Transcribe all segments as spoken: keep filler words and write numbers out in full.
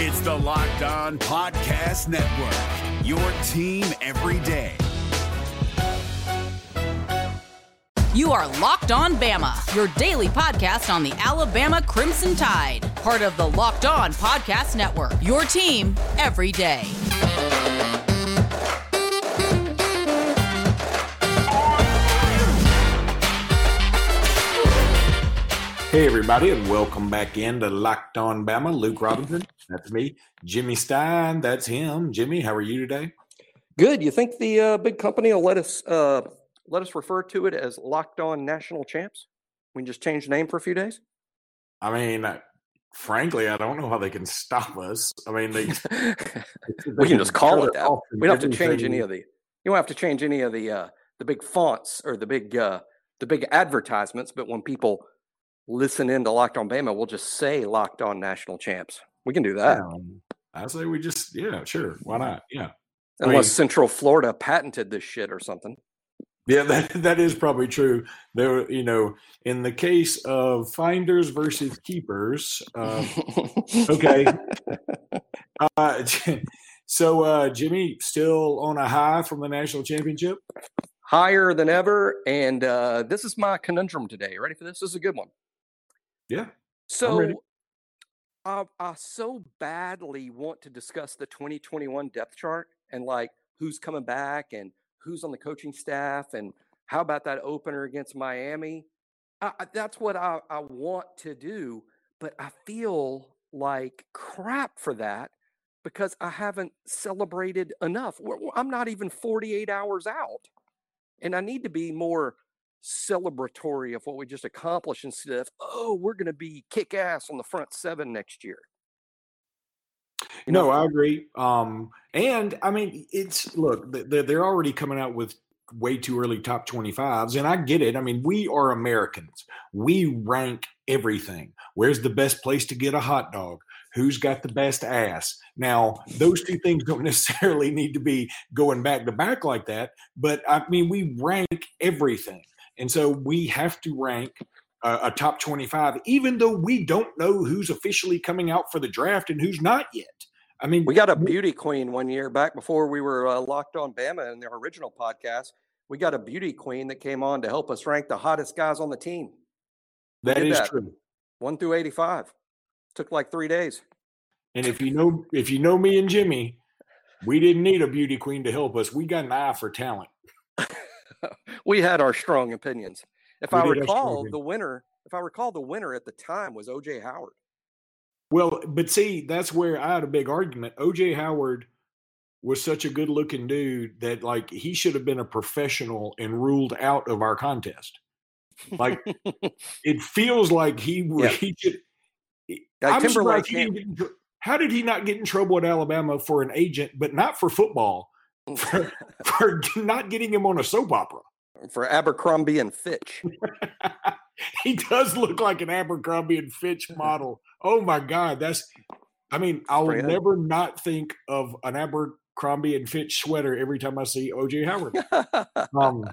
It's the Locked On Podcast Network, your team every day. You are Locked On Bama, your daily podcast on the Alabama Crimson Tide, part of the Locked On Podcast Network, your team every day. Hey, everybody, and welcome back into Locked On Bama. Luke Robinson, that's me. Jimmy Stein, that's him. Jimmy, how are you today? Good. You think the uh, big company will let us uh, let us refer to it as Locked On National Champs? We can just change the name for a few days? I mean, I, frankly, I don't know how they can stop us. I mean, they, they we can just call it that. We don't have to change any of the. You don't have to change any of the uh, the big fonts or the big uh, the big advertisements. But when people listen in to Locked On Bama, we'll just say Locked On National Champs. We can do that. Um, I say we just, yeah, sure. Why not? Yeah. Unless I mean, Central Florida patented this shit or something. Yeah, that, that is probably true. There, you know, in the case of finders versus keepers. Um, okay. Uh, so, uh, Jimmy, still on a high from the national championship? Higher than ever. And uh, this is my conundrum today. Ready for this? This is a good one. Yeah. So I, I so badly want to discuss the twenty twenty-one depth chart and like who's coming back and who's on the coaching staff and how about that opener against Miami. I, I, that's what I, I want to do, but I feel like crap for that because I haven't celebrated enough. I'm not even forty-eight hours out, and I need to be more celebratory of what we just accomplished instead of, oh, we're going to be kick ass on the front seven next year. You know? No, I agree. Um, and I mean, it's look, they're, they're already coming out with way too early top twenty-fives, and I get it. I mean, we are Americans. We rank everything. Where's the best place to get a hot dog? Who's got the best ass? Now, those two things don't necessarily need to be going back to back like that, but I mean, we rank everything. And so we have to rank uh, a top twenty-five, even though we don't know who's officially coming out for the draft and who's not yet. I mean, we got a beauty queen one year back before we were uh, Locked On Bama in their original podcast. We got a beauty queen that came on to help us rank the hottest guys on the team. That is that. True. One through eighty-five. Took like three days. And if you know, if you know me and Jimmy, we didn't need a beauty queen to help us. We got an eye for talent. We had our strong opinions. If we I recall, the winner, if I recall, the winner at the time was O J Howard. Well, but see, that's where I had a big argument. O J Howard was such a good-looking dude that, like, he should have been a professional and ruled out of our contest. Like, it feels like he would. Yeah. He should, like I'm surprised he didn't get in, how did he not get in trouble at Alabama for an agent, but not for football, for, for not getting him on a soap opera? For Abercrombie and Fitch. He does look like an Abercrombie and Fitch model. Oh, my God. That's – I mean, I'll Brand. never not think of an Abercrombie and Fitch sweater every time I see O J Howard. um,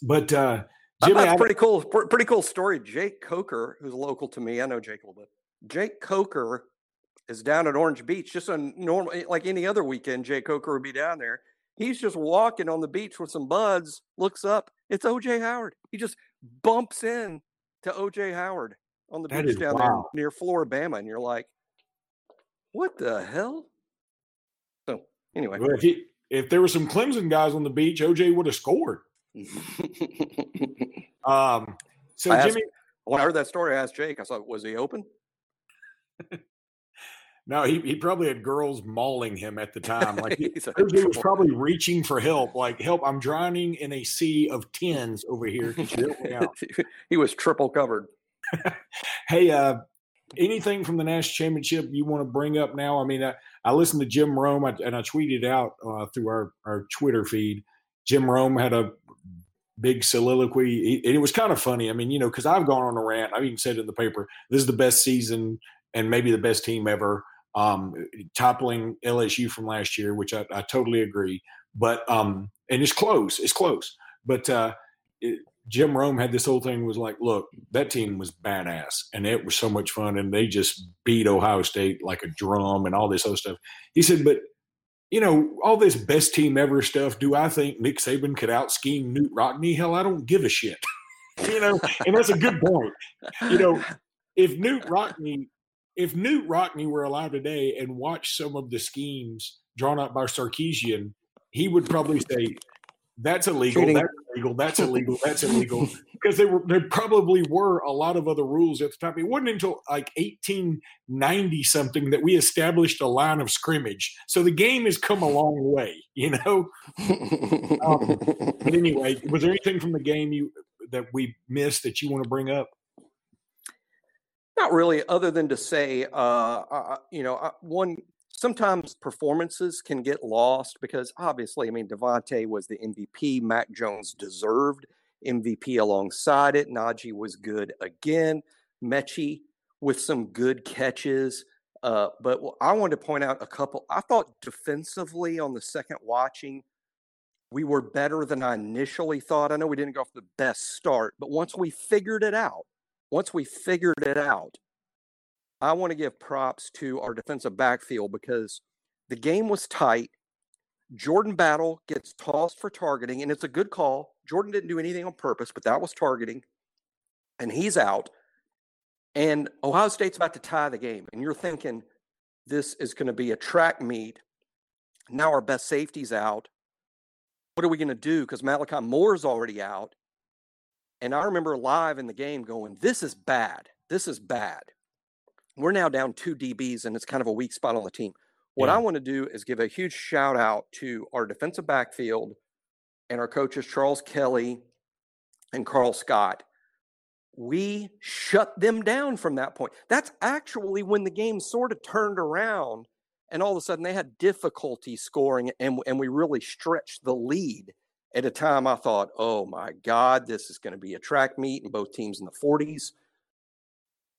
but, uh, Jimmy – That's I, pretty cool. Pretty cool story. Jake Coker, who's local to me. I know Jake a little bit. Jake Coker is down at Orange Beach. Just a normal – like any other weekend, Jake Coker would be down there. He's just walking on the beach with some buds, looks up. It's O J Howard. He just bumps in to O J Howard on the that beach down wild. there near Floribama. And you're like, what the hell? So, anyway. Well, if, he, if there were some Clemson guys on the beach, O J would have scored. um, so, I Jimmy. Asked, when I heard that story, I asked Jake, I thought, was he open? No, he, he probably had girls mauling him at the time. Like he, he was probably reaching for help. Like, help, I'm drowning in a sea of tens over here. He was triple covered. Hey, uh, anything from the national championship you want to bring up now? I mean, I, I listened to Jim Rome, I, and I tweeted out uh, through our, our Twitter feed. Jim Rome had a big soliloquy. It, it was kind of funny. I mean, you know, because I've gone on a rant. I've even said it in the paper, this is the best season and maybe the best team ever. Um, toppling L S U from last year, which I, I totally agree. But um, and it's close, it's close. But uh, it, Jim Rome had this whole thing was like, look, that team was badass, and it was so much fun, and they just beat Ohio State like a drum and all this other stuff. He said, but, you know, all this best team ever stuff, do I think Nick Saban could out-scheme Knute Rockne? Hell, I don't give a shit. You know, and that's a good point. You know, if Knute Rockne, if Knute Rockne were alive today and watched some of the schemes drawn up by Sarkeesian, he would probably say, that's illegal, Treating- that's illegal, that's illegal, that's illegal. Because there were there probably were a lot of other rules at the time. It wasn't until like eighteen ninety something that we established a line of scrimmage. So the game has come a long way, you know? um, but anyway, was there anything from the game you that we missed that you want to bring up? Not really, other than to say, uh, uh, you know, uh, one – sometimes performances can get lost because obviously, I mean, Devontae was the M V P. Mac Jones deserved M V P alongside it. Najee was good again. Mechie with some good catches. Uh, but well, I wanted to point out a couple. I thought defensively on the second watching, we were better than I initially thought. I know we didn't go off the best start, but once we figured it out, once we figured it out, I want to give props to our defensive backfield because the game was tight. Jordan Battle gets tossed for targeting, and it's a good call. Jordan didn't do anything on purpose, but that was targeting, and he's out. And Ohio State's about to tie the game, and you're thinking this is going to be a track meet. Now our best safety's out. What are we going to do? Because Malachi Moore's already out. And I remember live in the game going, this is bad. This is bad. We're now down two D Bs, and it's kind of a weak spot on the team. What yeah. I want to do is give a huge shout-out to our defensive backfield and our coaches, Charles Kelly and Carl Scott. We shut them down from that point. That's actually when the game sort of turned around, and all of a sudden they had difficulty scoring, and, and we really stretched the lead at a time I thought, oh, my God, this is going to be a track meet, and both teams in the forties.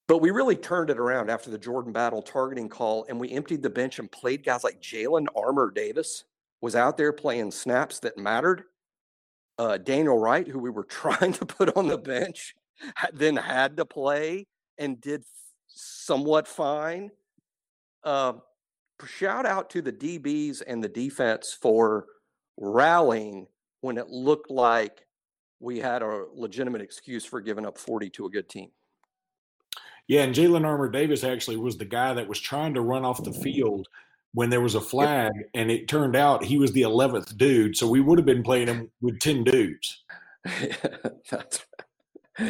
But we really turned it around after the Jordan Battle targeting call, and we emptied the bench and played guys like Jaylen Armor-Davis was out there playing snaps that mattered. Uh, Daniel Wright, who we were trying to put on the bench, then had to play and did somewhat fine. Uh, shout out to the D Bs and the defense for rallying when it looked like we had a legitimate excuse for giving up forty to a good team. Yeah, and Jaylen Armor-Davis actually was the guy that was trying to run off the field when there was a flag, and it turned out he was the eleventh dude, so we would have been playing him with ten dudes. Yeah, that's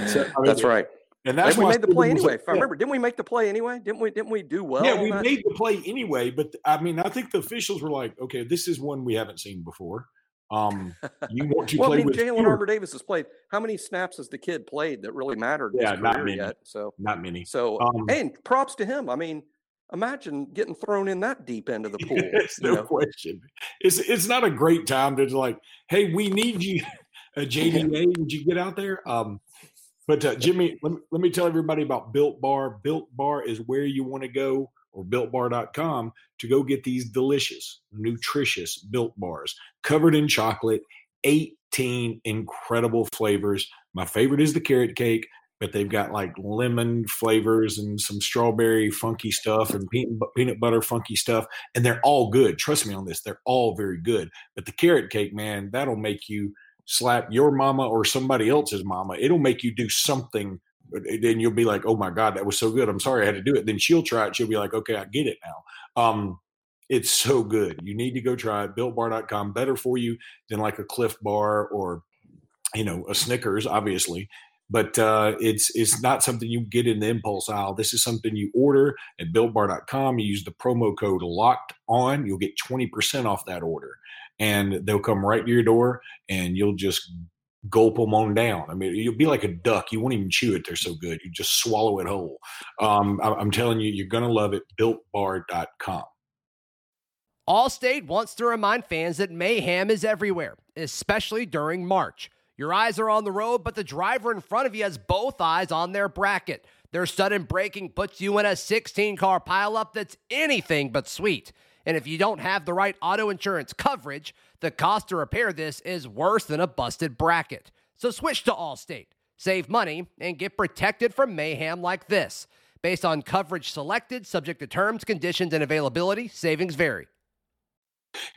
so, I mean, that's right. And that's we made the play anyway. Like, if I remember, didn't we make the play anyway? Didn't we? Didn't we do well? Yeah, we made the play anyway. But I mean, I think the officials were like, "Okay, this is one we haven't seen before." Um, you want to well, play I mean, with Jaylen Armor-Davis has played. How many snaps has the kid played that really mattered? In yeah, his not many. Yet, so not many. So um, and props to him. I mean, imagine getting thrown in that deep end of the pool. Yes, no know? question. It's it's not a great time to like, hey, we need you, uh, J D A. Would you get out there? Um, but uh, Jimmy, let me, let me tell everybody about Built Bar. Built Bar is where you want to go. Or built bar dot com to go get these delicious, nutritious Built Bars covered in chocolate, eighteen incredible flavors. My favorite is the carrot cake, but they've got like lemon flavors and some strawberry funky stuff and peanut butter funky stuff. And they're all good. Trust me on this. They're all very good. But the carrot cake, man, that'll make you slap your mama or somebody else's mama. It'll make you do something. Then you'll be like, oh, my God, that was so good. I'm sorry I had to do it. Then she'll try it. She'll be like, okay, I get it now. Um, it's so good. You need to go try it. built bar dot com, better for you than like a Cliff Bar or, you know, a Snickers, obviously. But uh, it's it's not something you get in the impulse aisle. This is something you order at built bar dot com. You use the promo code LOCKEDON. You'll get twenty percent off that order. And they'll come right to your door, and you'll just – gulp them on down. I mean, you'll be like a duck. You won't even chew it. They're so good. You just swallow it whole. Um, I'm telling you, you're going to love it. built bar dot com. Allstate wants to remind fans that mayhem is everywhere, especially during March. Your eyes are on the road, but the driver in front of you has both eyes on their bracket. Their sudden braking puts you in a sixteen car pileup that's anything but sweet. And if you don't have the right auto insurance coverage, the cost to repair this is worse than a busted bracket. So switch to Allstate, save money, and get protected from mayhem like this. Based on coverage selected, subject to terms, conditions, and availability, savings vary.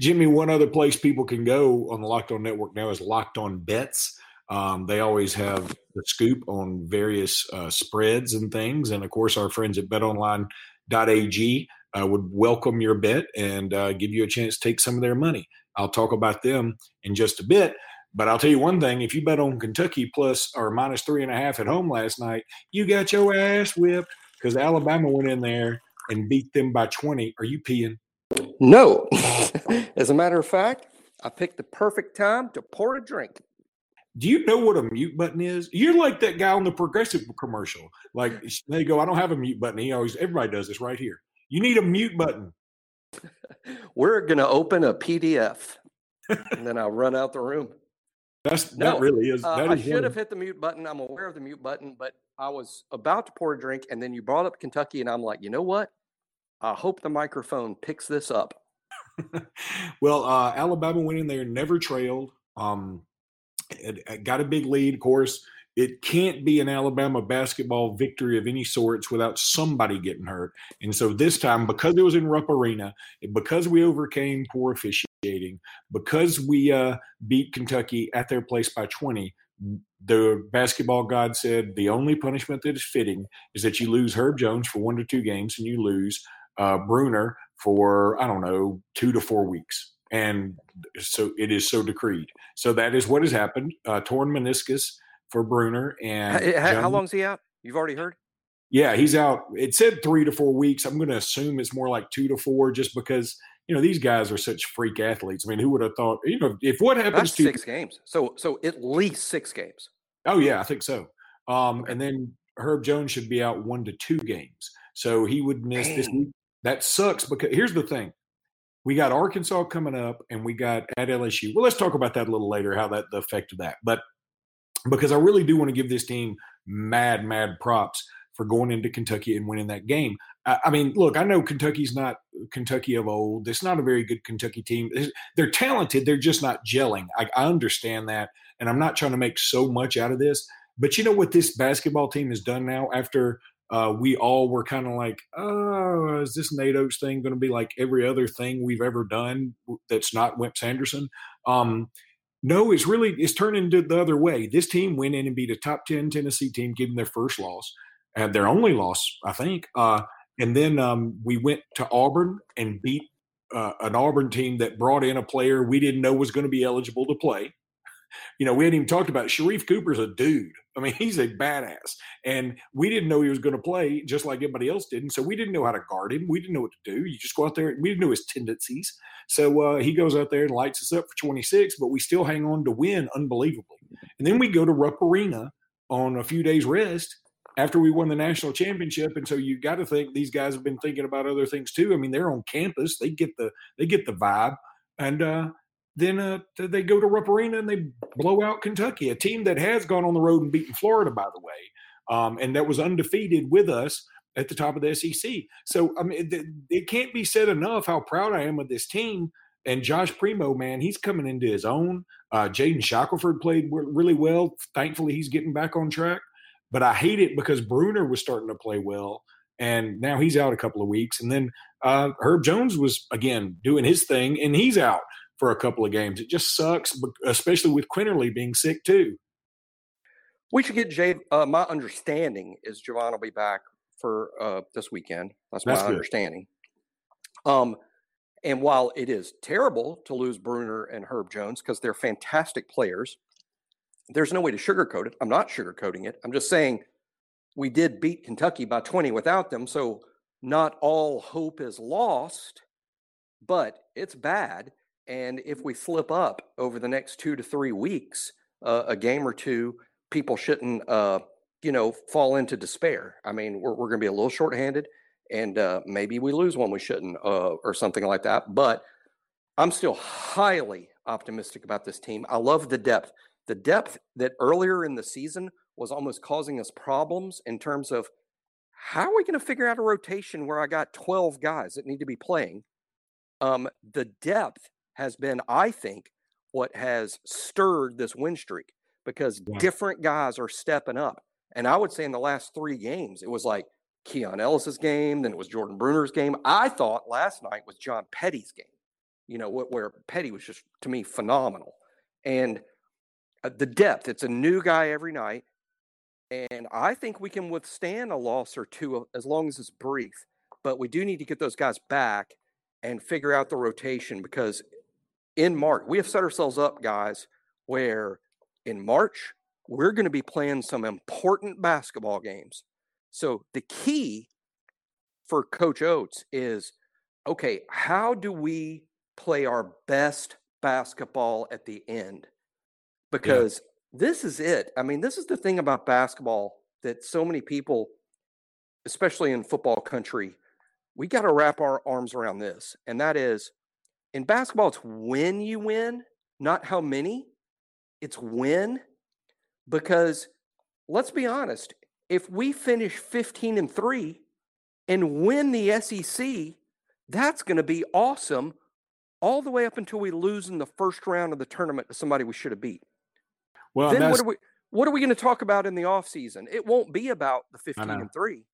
Jimmy, one other place people can go on the Locked On Network now is Locked On Bets. Um, they always have the scoop on various uh, spreads and things. And, of course, our friends at bet online dot a g uh, would welcome your bet and uh, give you a chance to take some of their money. I'll talk about them in just a bit. But I'll tell you one thing. If you bet on Kentucky plus or minus three and a half at home last night, you got your ass whipped because Alabama went in there and beat them by twenty. Are you peeing? No. As a matter of fact, I picked the perfect time to pour a drink. Do you know what a mute button is? You're like that guy on the Progressive commercial. Like, they go, I don't have a mute button. He always, everybody does this right here. You need a mute button. We're going to open a P D F, and then I'll run out the room. That's no, that really is. Uh, that I is should one. have hit the mute button. I'm aware of the mute button, but I was about to pour a drink, and then you brought up Kentucky, and I'm like, you know what? I hope the microphone picks this up. Well, uh, Alabama went in there, never trailed. Um, It, it got a big lead. Of course, it can't be an Alabama basketball victory of any sorts without somebody getting hurt. And so this time, because it was in Rupp Arena, because we overcame poor officiating, because we uh, beat Kentucky at their place by twenty, the basketball god said the only punishment that is fitting is that you lose Herb Jones for one to two games and you lose uh, Bruner for, I don't know, two to four weeks. And so it is so decreed. So that is what has happened. Uh, torn meniscus for Bruner. And how, John, how long is he out? You've already heard? Yeah, he's out. It said three to four weeks. I'm going to assume it's more like two to four just because, you know, these guys are such freak athletes. I mean, who would have thought, you know, if what happens That's to six games. So, so at least six games. Oh, yeah, I think so. Um, and then Herb Jones should be out one to two games. So he would miss Dang. this week. That sucks because here's the thing. We got Arkansas coming up, and we got at L S U. Well, let's talk about that a little later, how that the effect of that. But because I really do want to give this team mad, mad props for going into Kentucky and winning that game. I, I mean, look, I know Kentucky's not Kentucky of old. It's not a very good Kentucky team. They're talented. They're just not gelling. I, I understand that, and I'm not trying to make so much out of this. But you know what this basketball team has done now after – Uh, we all were kind of like, oh, is this Nate Oates thing going to be like every other thing we've ever done that's not Wimp Sanderson? Um, no, it's really it's turning the other way. This team went in and beat a top ten Tennessee team, giving their first loss, and their only loss, I think. Uh, and then um, we went to Auburn and beat uh, an Auburn team that brought in a player we didn't know was going to be eligible to play. You know, we hadn't even talked about it. Sharif Cooper's a dude. I mean, he's a badass. And we didn't know he was going to play just like everybody else didn't. So we didn't know how to guard him. We didn't know what to do. You just go out there. We didn't know his tendencies. So uh, he goes out there and lights us up for twenty-six, but we still hang on to win unbelievably. And then we go to Rupp Arena on a few days rest after we won the national championship. And so you got to think these guys have been thinking about other things too. I mean, they're on campus. They get the, they get the vibe. And, uh, Then uh, they go to Rupp Arena and they blow out Kentucky, a team that has gone on the road and beaten Florida, by the way, um, and that was undefeated with us at the top of the S E C. So, I mean, it, it can't be said enough how proud I am of this team. And Josh Primo, man, he's coming into his own. Uh, Jaden Shackelford played really well. Thankfully, he's getting back on track. But I hate it because Bruner was starting to play well. And now he's out a couple of weeks. And then uh, Herb Jones was, again, doing his thing, and he's out for a couple of games. It just sucks, especially with Quinterly being sick too. We should get Jay. Uh, my understanding is Javon will be back for uh, this weekend. That's, That's my good. understanding. Um, and while it is terrible to lose Bruner and Herb Jones because they're fantastic players, there's no way to sugarcoat it. I'm not sugarcoating it. I'm just saying we did beat Kentucky by twenty without them, so not all hope is lost, but it's bad. And if we slip up over the next two to three weeks, uh, a game or two, people shouldn't, uh, you know, fall into despair. I mean, we're we're going to be a little shorthanded, and uh, maybe we lose one we shouldn't, uh, or something like that. But I'm still highly optimistic about this team. I love the depth. The depth that earlier in the season was almost causing us problems in terms of how are we going to figure out a rotation where I got twelve guys that need to be playing. Um, the depth has been, I think, what has stirred this win streak. because yeah. different guys are stepping up. And I would say in the last three games, it was like Keon Ellis's game, then it was Jordan Bruner's game. I thought last night was John Petty's game, you know, where Petty was just, to me, phenomenal. And the depth, it's a new guy every night. And I think we can withstand a loss or two as long as it's brief. But we do need to get those guys back and figure out the rotation, because in March, we have set ourselves up, guys, where in March, we're going to be playing some important basketball games. So the key for Coach Oates is, okay, how do we play our best basketball at the end? Because yeah. this is it. I mean, this is the thing about basketball that so many people, especially in football country, we got to wrap our arms around this. And that is, in basketball, it's when you win, not how many. It's when. Because let's be honest, if we finish fifteen and three and win the S E C, that's going to be awesome all the way up until we lose in the first round of the tournament to somebody we should have beat. Well, then what are we what are we going to talk about in the offseason? It won't be about the fifteen and three.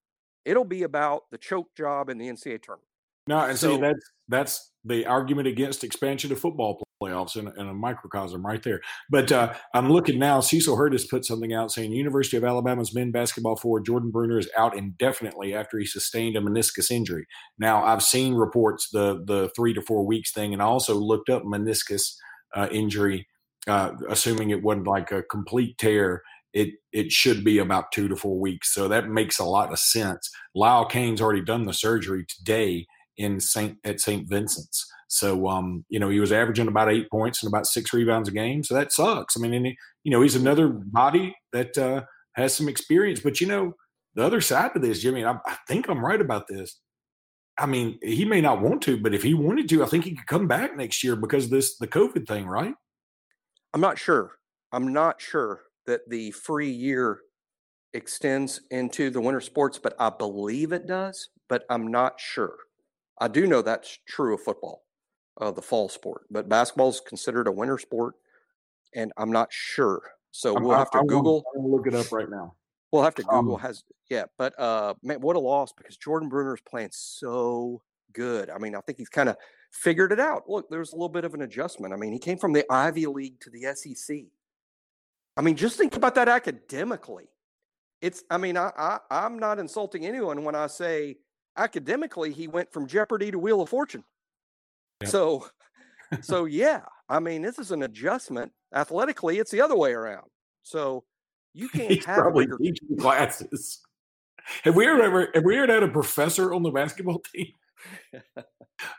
It'll be about the choke job in the N C A A tournament. No, and so see, that's that's the argument against expansion of football playoffs in, in a microcosm right there. But uh, I'm looking now. Cecil Hurd has put something out saying University of Alabama's men basketball forward Jordan Bruner is out indefinitely after he sustained a meniscus injury. Now, I've seen reports, the the three to four weeks thing, and I also looked up meniscus uh, injury, uh, assuming it wasn't like a complete tear. It it should be about two to four weeks. So that makes a lot of sense. Lyle Kane's already done the surgery today in Saint at Saint Vincent's. So, um, you know, he was averaging about eight points and about six rebounds a game. So that sucks. I mean, and he, you know, he's another body that uh, has some experience. But, you know, the other side to this, Jimmy, I, I think I'm right about this. I mean, he may not want to, but if he wanted to, I think he could come back next year because of this, the COVID thing, right? I'm not sure. I'm not sure that the free year extends into the winter sports, but I believe it does, but I'm not sure. I do know that's true of football, uh, the fall sport, but basketball is considered a winter sport, and I'm not sure. So we'll I'm, have to I'm, Google. I'm gonna look it up right now. We'll have to Google. Um, has yeah, but uh, man, what a loss, because Jordan Bruner is playing so good. I mean, I think he's kind of figured it out. Look, there's a little bit of an adjustment. I mean, he came from the Ivy League to the S E C. I mean, just think about that academically. It's. I mean, I, I I'm not insulting anyone when I say, academically, he went from Jeopardy to Wheel of Fortune. Yep. So, so yeah, I mean, this is an adjustment. Athletically, it's the other way around. So you can't He's have probably bigger... teaching classes. Have we ever have we ever had a professor on the basketball team?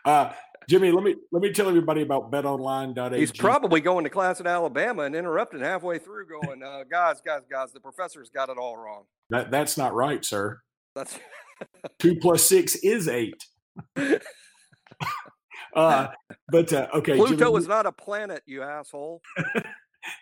uh, Jimmy, let me let me tell everybody about bet online dot a g. He's probably going to class at Alabama and interrupting halfway through, going, uh, "Guys, guys, guys, the professor's got it all wrong." That that's not right, sir. That's. Two plus six is eight. uh, but uh, okay, Pluto Jimmy, is not a planet, you asshole.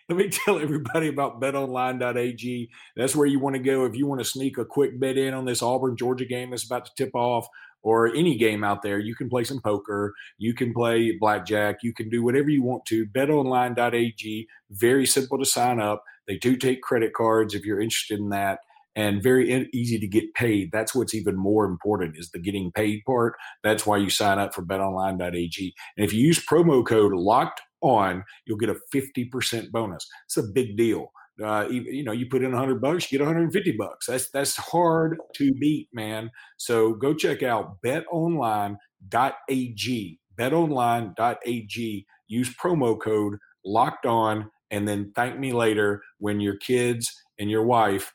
Let me tell everybody about bet online dot a g. That's where you want to go if you want to sneak a quick bet in on this Auburn Georgia game that's about to tip off, or any game out there. You can play some poker, you can play blackjack, you can do whatever you want to. bet online dot a g, very simple to sign up. They do take credit cards if you're interested in that. And very easy to get paid. That's what's even more important, is the getting paid part. That's why you sign up for bet online dot a g. And if you use promo code LOCKEDON, you'll get a fifty percent bonus. It's a big deal. Uh, you, you know, you put in one hundred bucks, you get one hundred fifty bucks. That's that's hard to beat, man. So go check out bet online dot a g. bet online dot a g. Use promo code LOCKEDON, and then thank me later when your kids and your wife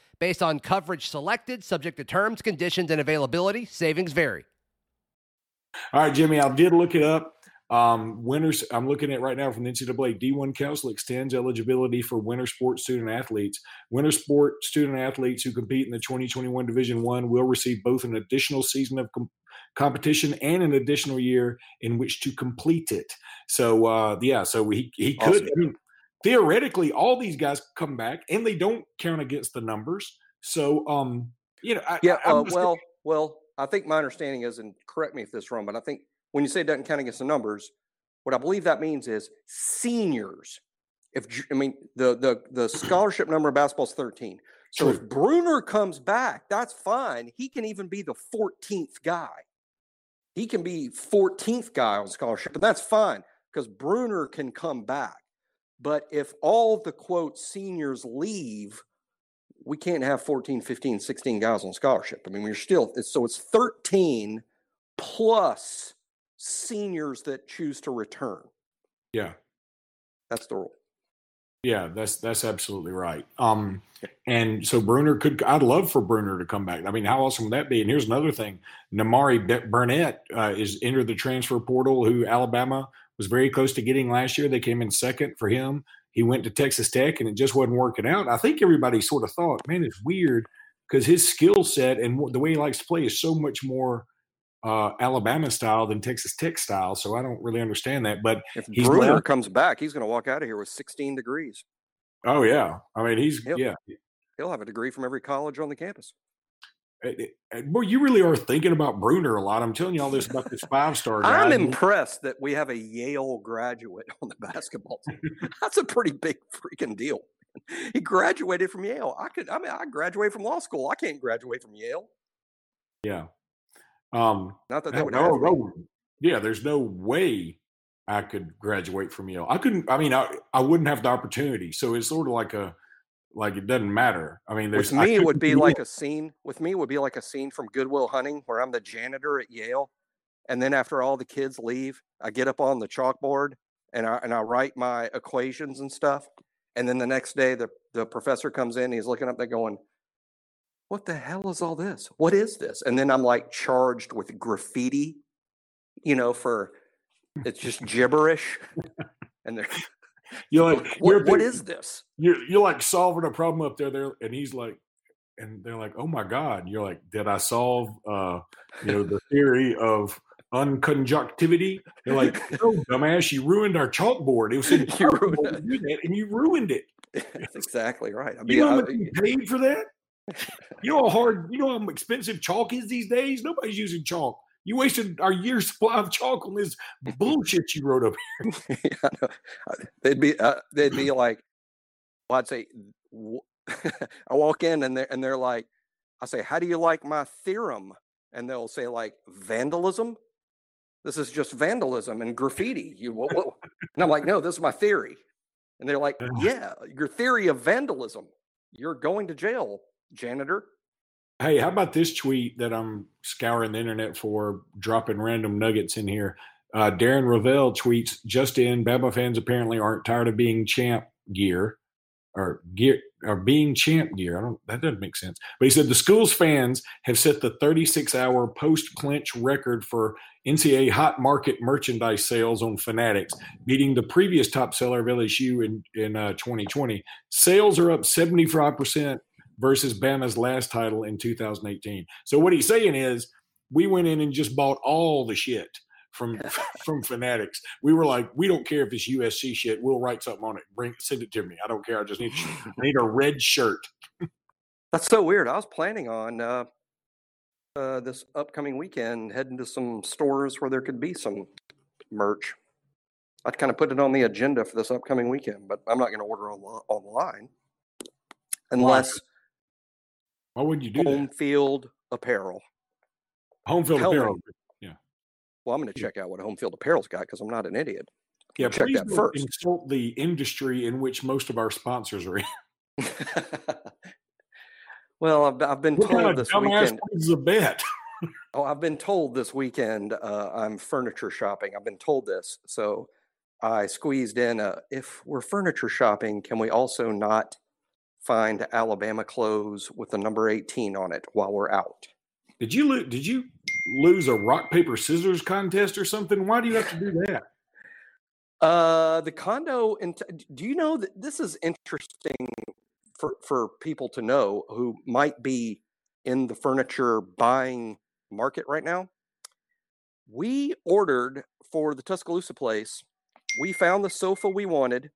Based on coverage selected, subject to terms, conditions, and availability, savings vary. All right, Jimmy, I did look it up. Um, winners, I'm looking at right now from the N C double A, D one Council extends eligibility for winter sports student-athletes. Winter sport student-athletes who compete in the twenty twenty-one Division I will receive both an additional season of com- competition and an additional year in which to complete it. So, uh, yeah, so he, he could awesome. – I mean, theoretically, all these guys come back, and they don't count against the numbers. So, um, you know, I, yeah. Uh, well, thinking. well, I think my understanding is, and correct me if this is wrong, but I think when you say it doesn't count against the numbers, what I believe that means is seniors. If I mean the the the scholarship number of basketball is thirteen, so True. If Bruner comes back, that's fine. He can even be the fourteenth guy. He can be fourteenth guy on scholarship, and that's fine because Bruner can come back. But if all the, quote, seniors leave, we can't have fourteen, fifteen, sixteen guys on scholarship. I mean, we're still – so it's thirteen plus seniors that choose to return. Yeah. That's the rule. Yeah, that's that's absolutely right. Um, and so Bruner could – I'd love for Bruner to come back. I mean, how awesome would that be? And here's another thing. Namari Burnett uh, is entered the transfer portal, who Alabama – was very close to getting last year. They came in second for him. He went to Texas Tech, and it just wasn't working out. I think everybody sort of thought, man, it's weird because his skill set and the way he likes to play is so much more uh, Alabama style than Texas Tech style, so I don't really understand that. But if he's Bruner left, comes back, he's going to walk out of here with sixteen degrees. Oh, yeah. I mean, he's he'll, – yeah. He'll have a degree from every college on the campus. Boy, you really are thinking about Bruner a lot. I'm telling you all this about this five-star guy. I'm impressed that we have a Yale graduate on the basketball team. That's a pretty big freaking deal. He graduated from Yale. I could. I mean, I graduated from law school. I can't graduate from Yale. Yeah. Um, Not that that would no, no, Yeah, there's no way I could graduate from Yale. I couldn't. I mean, I, I wouldn't have the opportunity. So it's sort of like a. Like it doesn't matter. I mean, there's with me it would be like a scene with me would be like a scene from Good Will Hunting where I'm the janitor at Yale, and then after all the kids leave, I get up on the chalkboard and I and I write my equations and stuff, and then the next day the the professor comes in and he's looking up there going, "What the hell is all this? What is this?" And then I'm like charged with graffiti, you know, for it's just gibberish, and they're. You're like, what, you're, what is this? You're, you're like solving a problem up there, there, and he's like, and they're like, oh my God. You're like, did I solve, uh, you know, the theory of unconjunctivity? They're like, no, dumbass, you ruined our chalkboard. It was in you ruined it. You did, and you ruined it. That's exactly right. I mean, you know what you paid for that? You know how hard, you know how expensive chalk is these days? Nobody's using chalk. You wasted our year's supply of chalk on this bullshit you wrote up here. Yeah, no. They'd be, uh, they'd be like, well, I'd say, w- I walk in and they're, and they're like, I say, how do you like my theorem? And they'll say like vandalism. This is just vandalism and graffiti. You, whoa, whoa. And I'm like, no, this is my theory. And they're like, yeah, your theory of vandalism. You're going to jail, janitor. Hey, how about this tweet that I'm scouring the internet for, dropping random nuggets in here? Uh, Darren Ravel tweets, just in, Bama fans apparently aren't tired of being champ gear or gear or being champ gear. I don't, that doesn't make sense. But he said the school's fans have set the thirty-six hour post-clinch record for N C A A hot market merchandise sales on Fanatics, beating the previous top seller of L S U in, in uh, twenty twenty. Sales are up seventy-five percent. Versus Bama's last title in two thousand eighteen. So what he's saying is we went in and just bought all the shit from from Fanatics. We were like, we don't care if it's U S C shit. We'll write something on it. Bring send it to me. I don't care. I just need I need a red shirt. That's so weird. I was planning on uh, uh, this upcoming weekend heading to some stores where there could be some merch. I'd kind of put it on the agenda for this upcoming weekend, but I'm not going to order on- online unless. Why? Why would you do home that? field apparel? Home field Tell apparel. Me. Yeah. Well, I'm going to check out what home field apparel's got because I'm not an idiot. Yeah, check that first. Insult the industry in which most of our sponsors are in. Well, I've, I've been what told kind of this weekend. Is a bet. Oh, I've been told this weekend uh, I'm furniture shopping. I've been told this, so I squeezed in a. If we're furniture shopping, can we also not? Find Alabama clothes with the number eighteen on it while we're out. Did you lo- did you lose a rock paper scissors contest or something? Why do you have to do that? Uh, the condo, in t- do you know that this is interesting for, for people to know who might be in the furniture buying market right now? We ordered for the Tuscaloosa place. We found the sofa we wanted.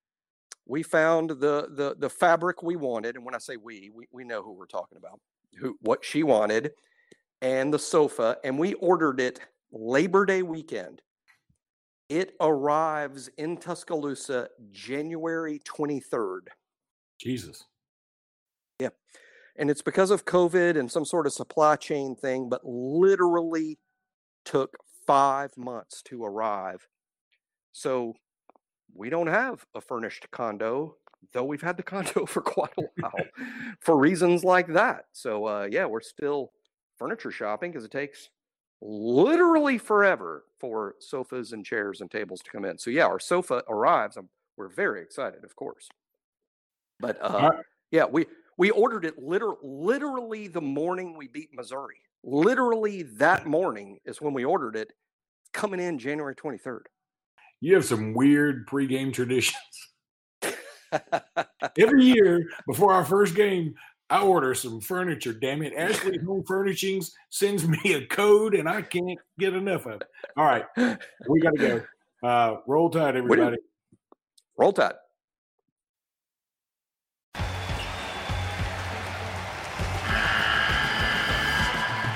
We found the the the fabric we wanted. And when I say we, we, we know who we're talking about, who what she wanted, and the sofa. And we ordered it Labor Day weekend. It arrives in Tuscaloosa January twenty-third. Jesus. Yeah. And it's because of COVID and some sort of supply chain thing, but literally took five months to arrive. So we don't have a furnished condo, though we've had the condo for quite a while for reasons like that. So, uh, yeah, we're still furniture shopping because it takes literally forever for sofas and chairs and tables to come in. So, yeah, our sofa arrives. I'm, we're very excited, of course. But, uh, yeah, we, we ordered it liter- literally the morning we beat Missouri. Literally that morning is when we ordered it, coming in January twenty-third. You have some weird pregame traditions. Every year before our first game, I order some furniture. Damn it. Ashley Home Furnishings sends me a code, and I can't get enough of it. All right. We got to go. Uh, roll Tide, everybody. Roll Tide.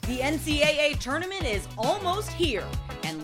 The N C double A tournament is almost here, and